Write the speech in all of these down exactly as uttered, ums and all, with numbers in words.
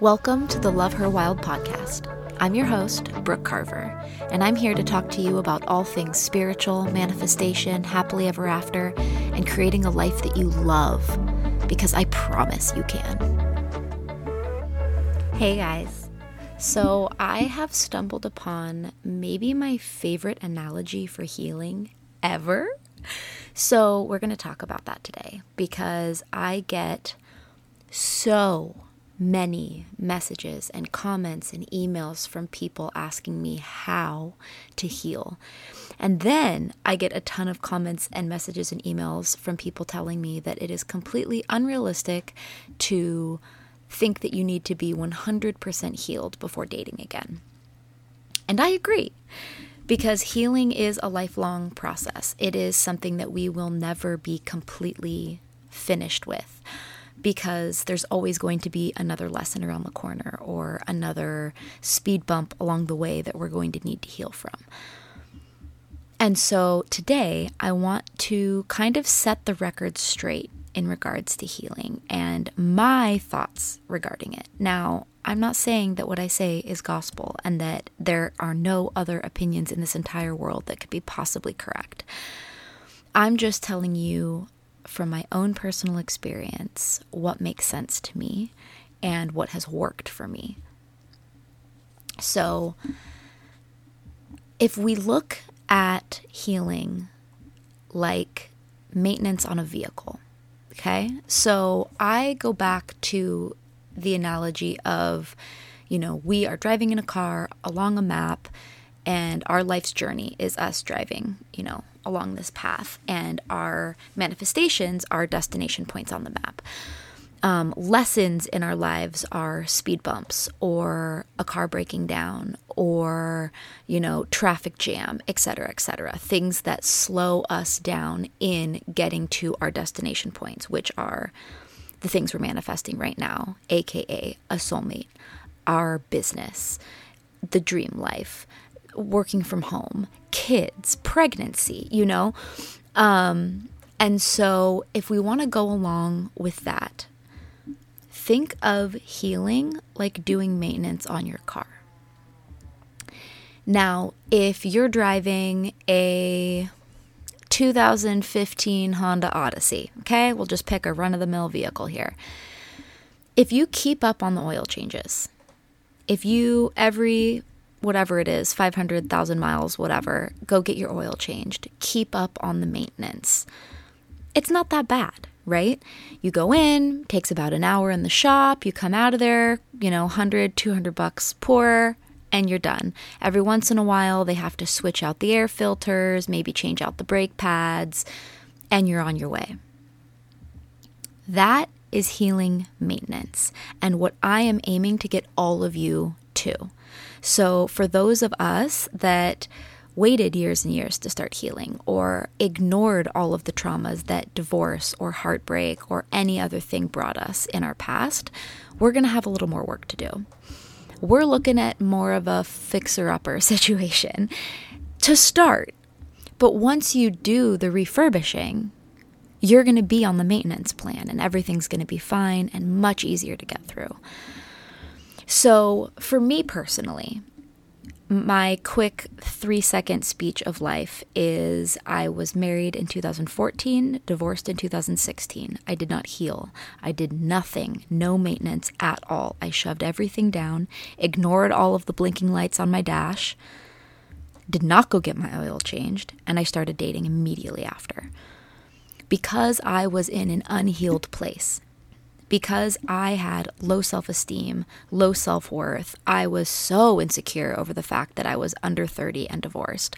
Welcome to the Love Her Wild podcast. I'm your host, Brooke Carver, and I'm here to talk to you about all things spiritual, manifestation, happily ever after, and creating a life that you love, because I promise you can. Hey guys. So I have stumbled upon maybe my favorite analogy for healing ever. So we're going to talk about that today, because I get so many messages and comments and emails from people asking me how to heal. And then I get a ton of comments and messages and emails from people telling me that it is completely unrealistic to think that you need to be one hundred percent healed before dating again. And I agree, because healing is a lifelong process. It is something that we will never be completely finished with, because there's always going to be another lesson around the corner or another speed bump along the way that we're going to need to heal from. And so today I want to kind of set the record straight in regards to healing and my thoughts regarding it. Now, I'm not saying that what I say is gospel and that there are no other opinions in this entire world that could be possibly correct. I'm just telling you from my own personal experience what makes sense to me and what has worked for me. So if we look at healing like maintenance on a vehicle, okay? So I go back to the analogy of, you know, we are driving in a car along a map, and our life's journey is us driving, you know, along this path, and our manifestations are destination points on the map. Um, lessons in our lives are speed bumps or a car breaking down or, you know, traffic jam, et cetera, et cetera. Things that slow us down in getting to our destination points, which are the things we're manifesting right now, aka a soulmate, our business, the dream life, working from home, kids, pregnancy, you know? Um, and so if we want to go along with that, think of healing like doing maintenance on your car. Now, if you're driving a two thousand fifteen Honda Odyssey, okay, we'll just pick a run-of-the-mill vehicle here. If you keep up on the oil changes, if you every whatever it is, five hundred thousand miles, whatever, go get your oil changed. Keep up on the maintenance. It's not that bad, right? You go in, takes about an hour in the shop, you come out of there, you know, one hundred, two hundred bucks poorer, and you're done. Every once in a while, they have to switch out the air filters, maybe change out the brake pads, and you're on your way. That is healing maintenance, and what I am aiming to get all of you to. So for those of us that waited years and years to start healing or ignored all of the traumas that divorce or heartbreak or any other thing brought us in our past, we're going to have a little more work to do. We're looking at more of a fixer-upper situation to start. But once you do the refurbishing, you're going to be on the maintenance plan and everything's going to be fine and much easier to get through. So for me personally, my quick three-second speech of life is I was married in two thousand fourteen, divorced in two thousand sixteen. I did not heal. I did nothing, no maintenance at all. I shoved everything down, ignored all of the blinking lights on my dash, did not go get my oil changed, and I started dating immediately after. Because I was in an unhealed place. Because I had low self-esteem, low self-worth, I was so insecure over the fact that I was under thirty and divorced.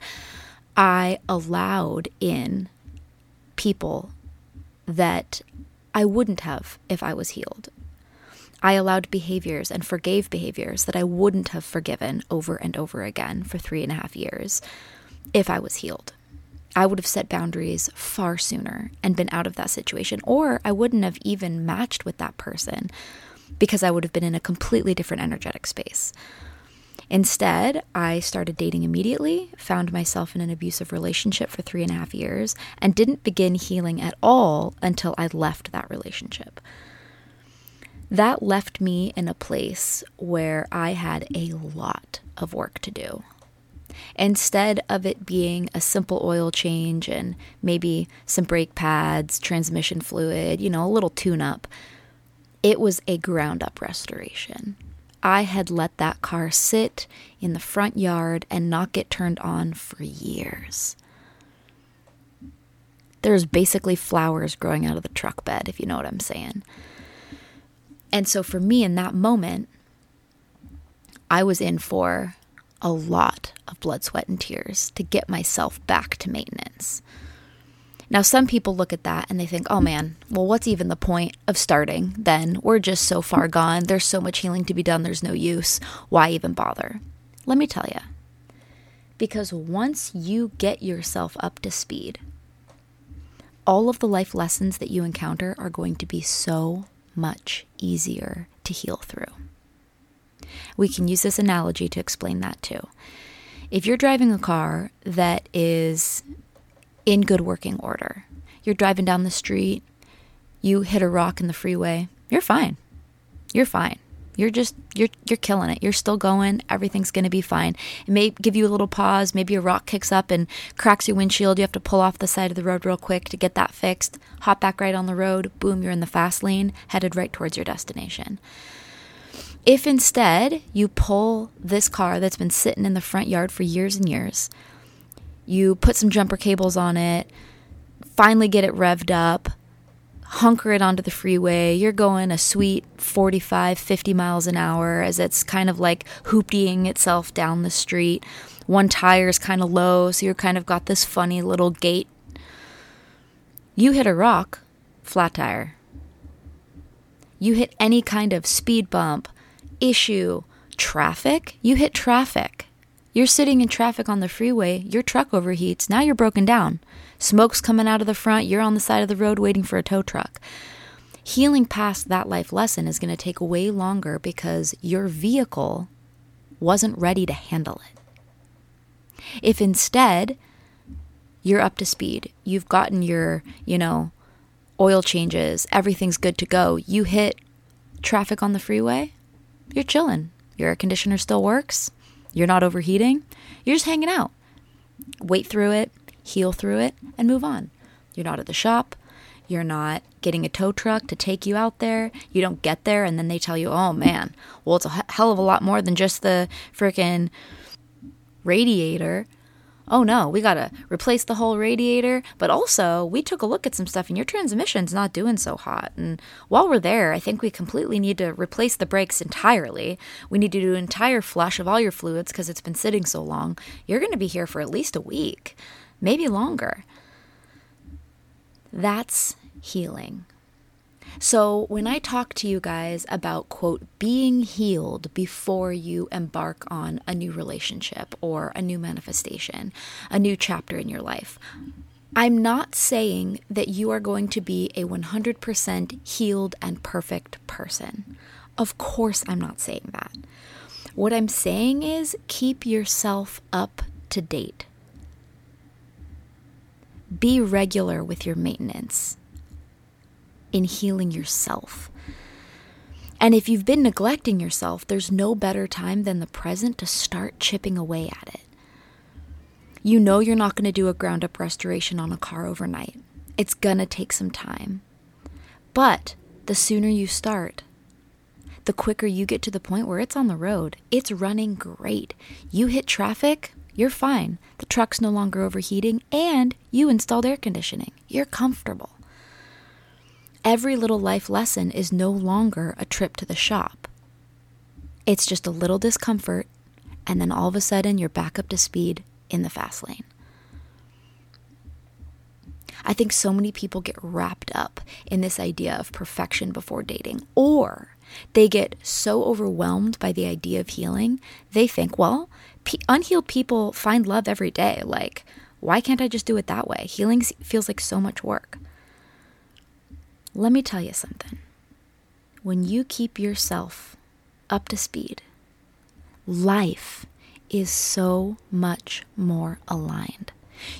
I allowed in people that I wouldn't have if I was healed. I allowed behaviors and forgave behaviors that I wouldn't have forgiven over and over again for three and a half years if I was healed. I would have set boundaries far sooner and been out of that situation, or I wouldn't have even matched with that person because I would have been in a completely different energetic space. Instead, I started dating immediately, found myself in an abusive relationship for three and a half years, and didn't begin healing at all until I left that relationship. that left me in a place where I had a lot of work to do. Instead of it being a simple oil change and maybe some brake pads, transmission fluid, you know, a little tune-up, it was a ground-up restoration. I had let that car sit in the front yard and not get turned on for years. There's basically flowers growing out of the truck bed, if you know what I'm saying. And so for me in that moment, I was in for a lot of blood, sweat, and tears to get myself back to maintenance. Now, some people look at that and they think, oh man, well, what's even the point of starting then? We're just so far gone. There's so much healing to be done. There's no use. Why even bother? Let me tell you, because once you get yourself up to speed, all of the life lessons that you encounter are going to be so much easier to heal through. We can use this analogy to explain that too. If you're driving a car that is in good working order, you're driving down the street, you hit a rock in the freeway, you're fine. You're fine. You're just, you're you're killing it. You're still going. Everything's going to be fine. It may give you a little pause. Maybe a rock kicks up and cracks your windshield. You have to pull off the side of the road real quick to get that fixed. Hop back right on the road. Boom, you're in the fast lane, headed right towards your destination. If instead you pull this car that's been sitting in the front yard for years and years, you put some jumper cables on it, finally get it revved up, hunker it onto the freeway, you're going a sweet forty-five, fifty miles an hour as it's kind of like hooptying itself down the street. One tire is kind of low, so you're kind of got this funny little gait. You hit a rock, flat tire. You hit any kind of speed bump, issue, traffic, you hit traffic. You're sitting in traffic on the freeway, your truck overheats, now you're broken down. Smoke's coming out of the front, you're on the side of the road waiting for a tow truck. Healing past that life lesson is going to take way longer because your vehicle wasn't ready to handle it. If instead, you're up to speed, you've gotten your, you know, oil changes, everything's good to go, you hit traffic on the freeway, you're chilling. Your air conditioner still works. You're not overheating. You're just hanging out. Wait through it, heal through it, and move on. You're not at the shop. You're not getting a tow truck to take you out there. You don't get there, and then they tell you, oh, man, well, it's a hell of a lot more than just the freaking radiator. Oh, no, we got to replace the whole radiator. But also, we took a look at some stuff, and your transmission's not doing so hot. And while we're there, I think we completely need to replace the brakes entirely. We need to do an entire flush of all your fluids because it's been sitting so long. You're going to be here for at least a week, maybe longer. That's healing. So when I talk to you guys about, quote, being healed before you embark on a new relationship or a new manifestation, a new chapter in your life, I'm not saying that you are going to be a one hundred percent healed and perfect person. Of course, I'm not saying that. What I'm saying is keep yourself up to date. Be regular with your maintenance in healing yourself. And if you've been neglecting yourself, there's no better time than the present to start chipping away at it. You know you're not going to do a ground-up restoration on a car overnight. It's going to take some time. But the sooner you start, the quicker you get to the point where it's on the road. It's running great. You hit traffic, you're fine. The truck's no longer overheating, and you installed air conditioning. You're comfortable. Every little life lesson is no longer a trip to the shop. It's just a little discomfort, and then all of a sudden you're back up to speed in the fast lane. I think so many people get wrapped up in this idea of perfection before dating, or they get so overwhelmed by the idea of healing, they think, well, pe- unhealed people find love every day. Like, why can't I just do it that way? Healing feels like so much work. Let me tell you something. When you keep yourself up to speed, life is so much more aligned.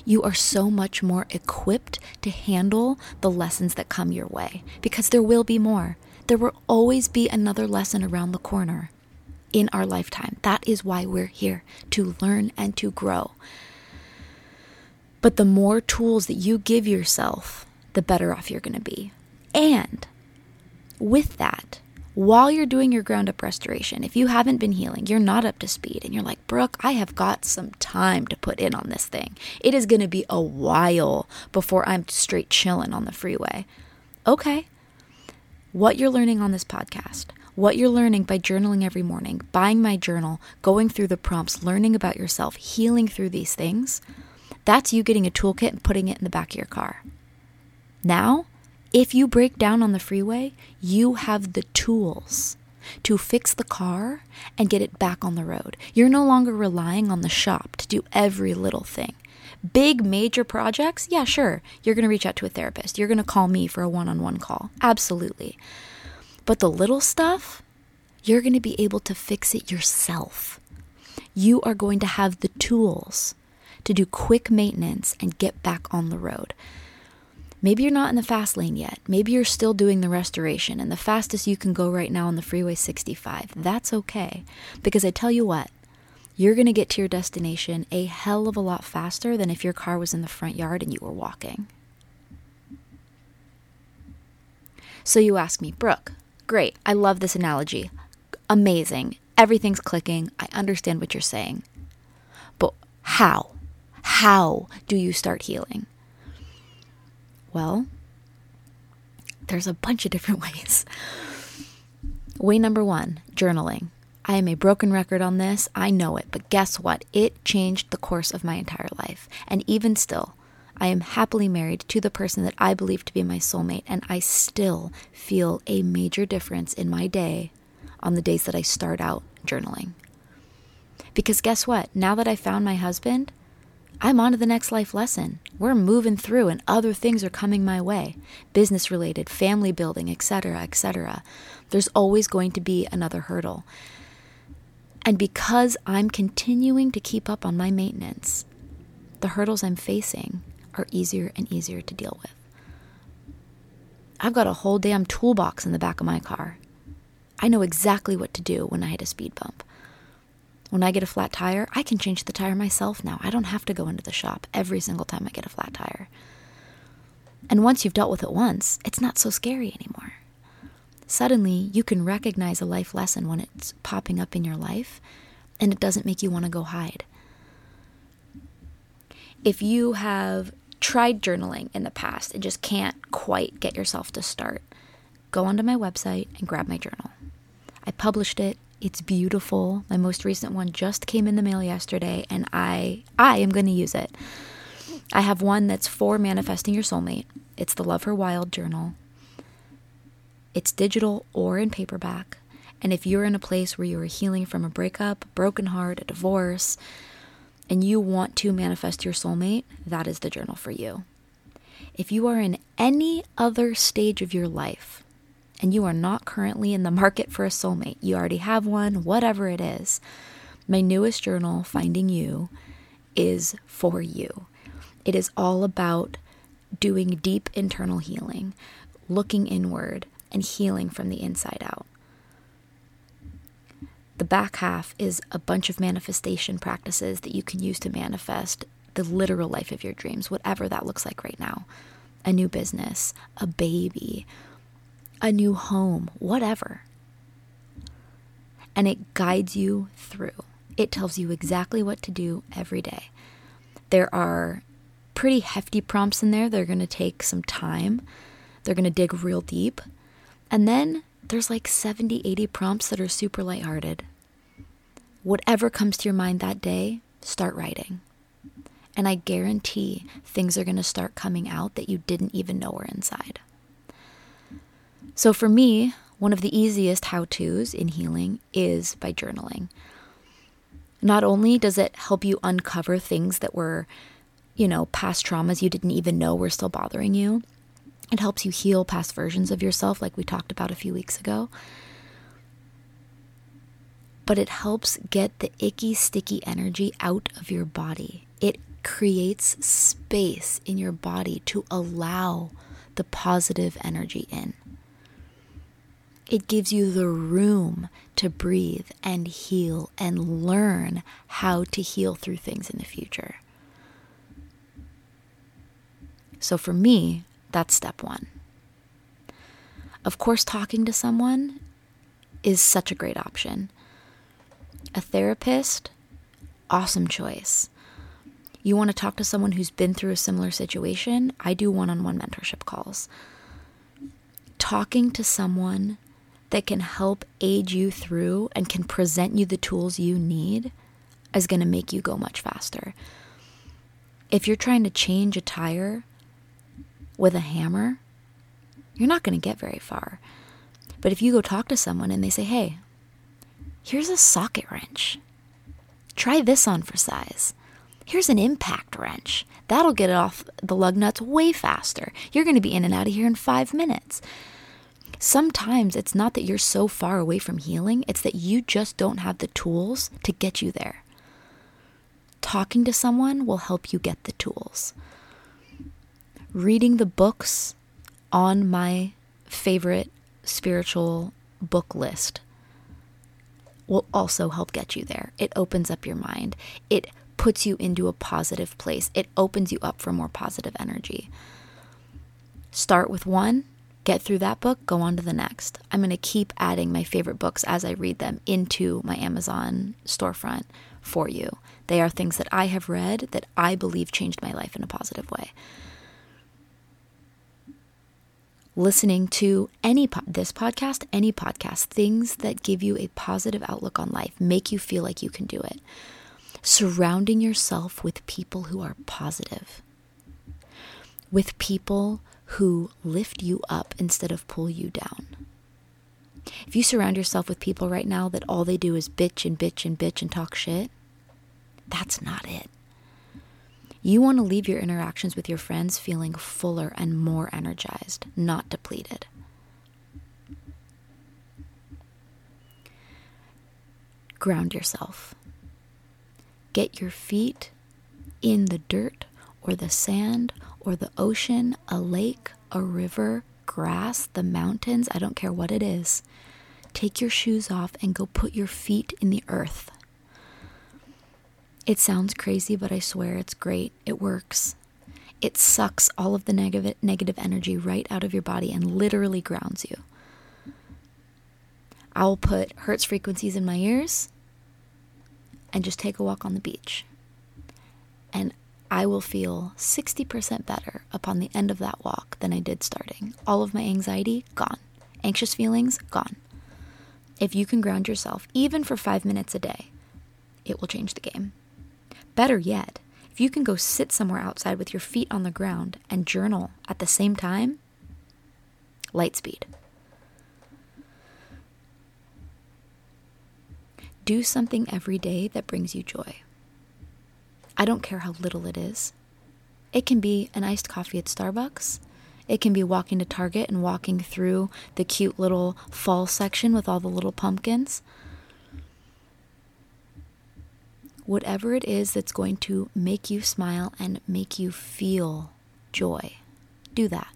You are so much more equipped to handle the lessons that come your way because there will be more. there will always be another lesson around the corner in our lifetime. That is why we're here, to learn and to grow. But the more tools that you give yourself, the better off you're going to be. And with that, while you're doing your ground up restoration, if you haven't been healing, you're not up to speed, and you're like, Brooke, I have got some time to put in on this thing. It is going to be a while before I'm straight chilling on the freeway. Okay. What you're learning on this podcast, what you're learning by journaling every morning, buying my journal, going through the prompts, learning about yourself, healing through these things, that's you getting a toolkit and putting it in the back of your car. Now, if you break down on the freeway, you have the tools to fix the car and get it back on the road. You're no longer relying on the shop to do every little thing. Big, major projects, yeah, sure, you're going to reach out to a therapist. You're going to call me for a one-on-one call. Absolutely. But the little stuff, you're going to be able to fix it yourself. You are going to have the tools to do quick maintenance and get back on the road. Maybe you're not in the fast lane yet. Maybe you're still doing the restoration, and the fastest you can go right now on the freeway is sixty-five. That's okay, because I tell you what, you're going to get to your destination a hell of a lot faster than if your car was in the front yard and you were walking. So you ask me, Brooke, great, I love this analogy. Amazing. Everything's clicking. I understand what you're saying. But how? How do you start healing? Well, there's a bunch of different ways. Way number one, journaling. I am a broken record on this. I know it, but guess what? It changed the course of my entire life. And even still, I am happily married to the person that I believe to be my soulmate, and I still feel a major difference in my day on the days that I start out journaling. Because guess what? Now that I found my husband, I'm on to the next life lesson. We're moving through, and other things are coming my way. Business related, family building, et cetera, et cetera. There's always going to be another hurdle. And because I'm continuing to keep up on my maintenance, the hurdles I'm facing are easier and easier to deal with. I've got a whole damn toolbox in the back of my car. I know exactly what to do when I hit a speed bump. When I get a flat tire, I can change the tire myself now. I don't have to go into the shop every single time I get a flat tire. And once you've dealt with it once, it's not so scary anymore. Suddenly, you can recognize a life lesson when it's popping up in your life, and it doesn't make you want to go hide. If you have tried journaling in the past and just can't quite get yourself to start, go onto my website and grab my journal. I published it. It's beautiful. My most recent one just came in the mail yesterday, and I, I am going to use it. I have one that's for manifesting your soulmate. It's the Love Her Wild journal. It's digital or in paperback. And if you're in a place where you are healing from a breakup, a broken heart, a divorce, and you want to manifest your soulmate, that is the journal for you. If you are in any other stage of your life and you are not currently in the market for a soulmate, you already have one, whatever it is, my newest journal, Finding You, is for you. It is all about doing deep internal healing, looking inward, and healing from the inside out. The back half is a bunch of manifestation practices that you can use to manifest the literal life of your dreams, whatever that looks like right now. A new business, a baby, a new home, whatever. And it guides you through. It tells you exactly what to do every day. There are pretty hefty prompts in there. They're going to take some time. They're going to dig real deep. And then there's like seventy, eighty prompts that are super lighthearted. Whatever comes to your mind that day, start writing. And I guarantee things are going to start coming out that you didn't even know were inside. So for me, one of the easiest how-tos in healing is by journaling. Not only does it help you uncover things that were, you know, past traumas you didn't even know were still bothering you, it helps you heal past versions of yourself like we talked about a few weeks ago. But it helps get the icky, sticky energy out of your body. It creates space in your body to allow the positive energy in. It gives you the room to breathe and heal and learn how to heal through things in the future. So for me, that's step one. Of course, talking to someone is such a great option. A therapist, awesome choice. You want to talk to someone who's been through a similar situation? I do one-on-one mentorship calls. Talking to someone that can help aid you through and can present you the tools you need is going to make you go much faster. If you're trying to change a tire with a hammer, you're not going to get very far. But if you go talk to someone and they say, hey, here's a socket wrench. Try this on for size. Here's an impact wrench. That'll get it off the lug nuts way faster. You're going to be in and out of here in five minutes. Sometimes it's not that you're so far away from healing. It's that you just don't have the tools to get you there. Talking to someone will help you get the tools. Reading the books on my favorite spiritual book list will also help get you there. It opens up your mind. It puts you into a positive place. It opens you up for more positive energy. Start with one, get through that book, go on to the next. I'm going to keep adding my favorite books as I read them into my Amazon storefront for you. They are things that I have read that I believe changed my life in a positive way. Listening to any po- this podcast, any podcast, things that give you a positive outlook on life, make you feel like you can do it. Surrounding yourself with people who are positive, with people who lift you up instead of pull you down. If you surround yourself with people right now that all they do is bitch and bitch and bitch and talk shit, that's not it. You want to leave your interactions with your friends feeling fuller and more energized, not depleted. Ground yourself. Get your feet in the dirt or the sand or the ocean, a lake, a river, grass, the mountains, I don't care what it is. Take your shoes off and go put your feet in the earth. It sounds crazy, but I swear it's great. It works. It sucks all of the negative negative energy right out of your body and literally grounds you. I'll put Hertz frequencies in my ears and just take a walk on the beach. And I will feel sixty percent better upon the end of that walk than I did starting. All of my anxiety, gone. Anxious feelings, gone. If you can ground yourself, even for five minutes a day, it will change the game. Better yet, if you can go sit somewhere outside with your feet on the ground and journal at the same time, light speed. Do something every day that brings you joy. I don't care how little it is. It can be an iced coffee at Starbucks. It can be walking to Target and walking through the cute little fall section with all the little pumpkins. Whatever it is that's going to make you smile and make you feel joy, do that.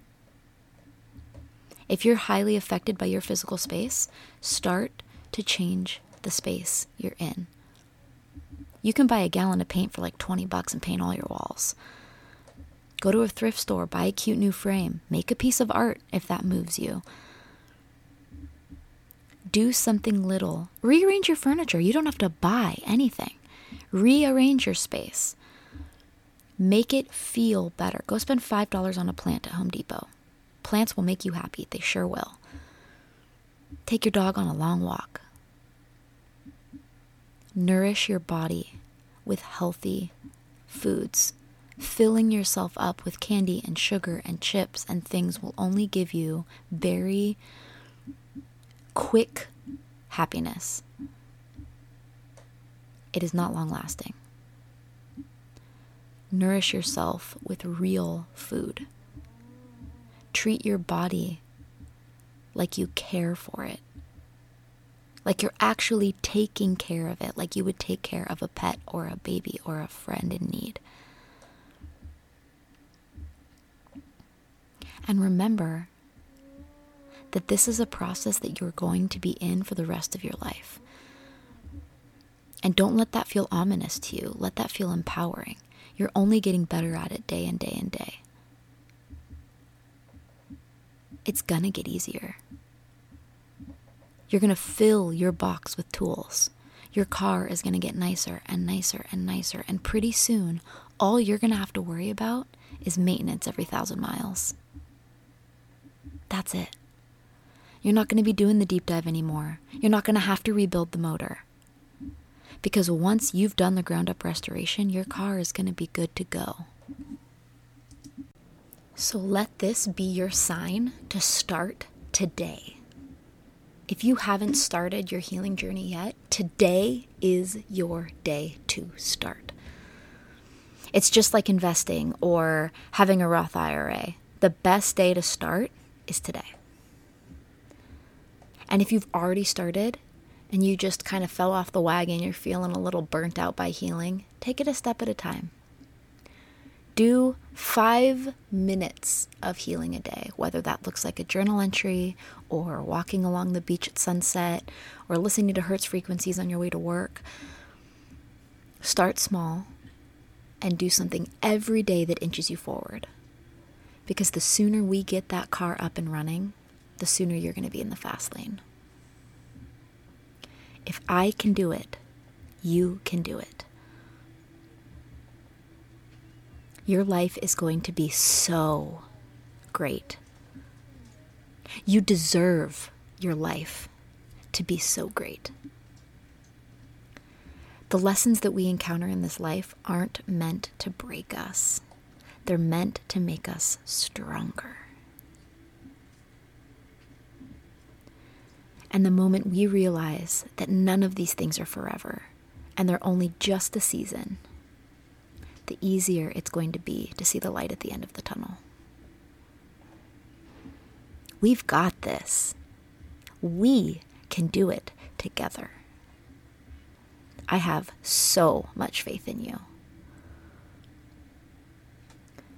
If you're highly affected by your physical space, start to change the space you're in. You can buy a gallon of paint for like twenty bucks and paint all your walls. Go to a thrift store, buy a cute new frame, make a piece of art if that moves you. Do something little. Rearrange your furniture. You don't have to buy anything. Rearrange your space. Make it feel better. Go spend five dollars on a plant at Home Depot. Plants will make you happy. They sure will. Take your dog on a long walk. Nourish your body with healthy foods. Filling yourself up with candy and sugar and chips and things will only give you very quick happiness. It is not long-lasting. Nourish yourself with real food. Treat your body like you care for it. Like you're actually taking care of it, like you would take care of a pet or a baby or a friend in need. And remember that this is a process that you're going to be in for the rest of your life. And don't let that feel ominous to you. Let that feel empowering. You're only getting better at it day in, day in, day. It's gonna get easier. You're gonna fill your box with tools. Your car is gonna get nicer and nicer and nicer. And pretty soon, all you're gonna have to worry about is maintenance every thousand miles. That's it. You're not gonna be doing the deep dive anymore. You're not gonna have to rebuild the motor. Because once you've done the ground up restoration, your car is going to be good to go. So let this be your sign to start today. If you haven't started your healing journey yet, today is your day to start. It's just like investing or having a Roth I R A. The best day to start is today. And if you've already started, and you just kind of fell off the wagon, you're feeling a little burnt out by healing, take it a step at a time. Do five minutes of healing a day, whether that looks like a journal entry or walking along the beach at sunset or listening to Hertz frequencies on your way to work. Start small and do something every day that inches you forward. Because the sooner we get that car up and running, the sooner you're going to be in the fast lane. If I can do it, you can do it. Your life is going to be so great. You deserve your life to be so great. The lessons that we encounter in this life aren't meant to break us. They're meant to make us stronger. And the moment we realize that none of these things are forever, and they're only just a season, the easier it's going to be to see the light at the end of the tunnel. We've got this. We can do it together. I have so much faith in you.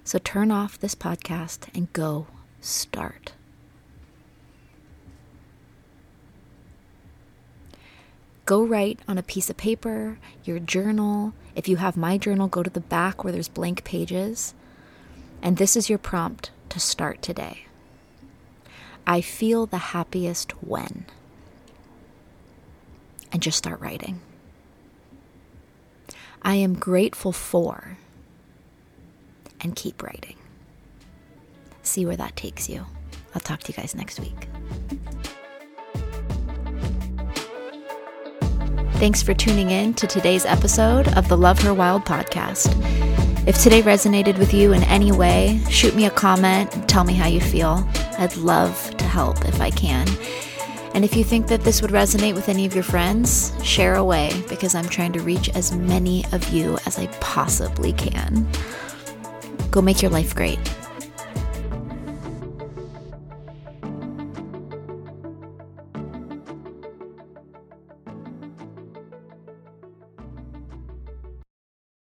So turn off this podcast and go start. Go write on a piece of paper, your journal. If you have my journal, go to the back where there's blank pages. And this is your prompt to start today. I feel the happiest when. And just start writing. I am grateful for. And keep writing. See where that takes you. I'll talk to you guys next week. Thanks for tuning in to today's episode of the Love Her Wild podcast. If today resonated with you in any way, shoot me a comment and tell me how you feel. I'd love to help if I can. And if you think that this would resonate with any of your friends, share away because I'm trying to reach as many of you as I possibly can. Go make your life great.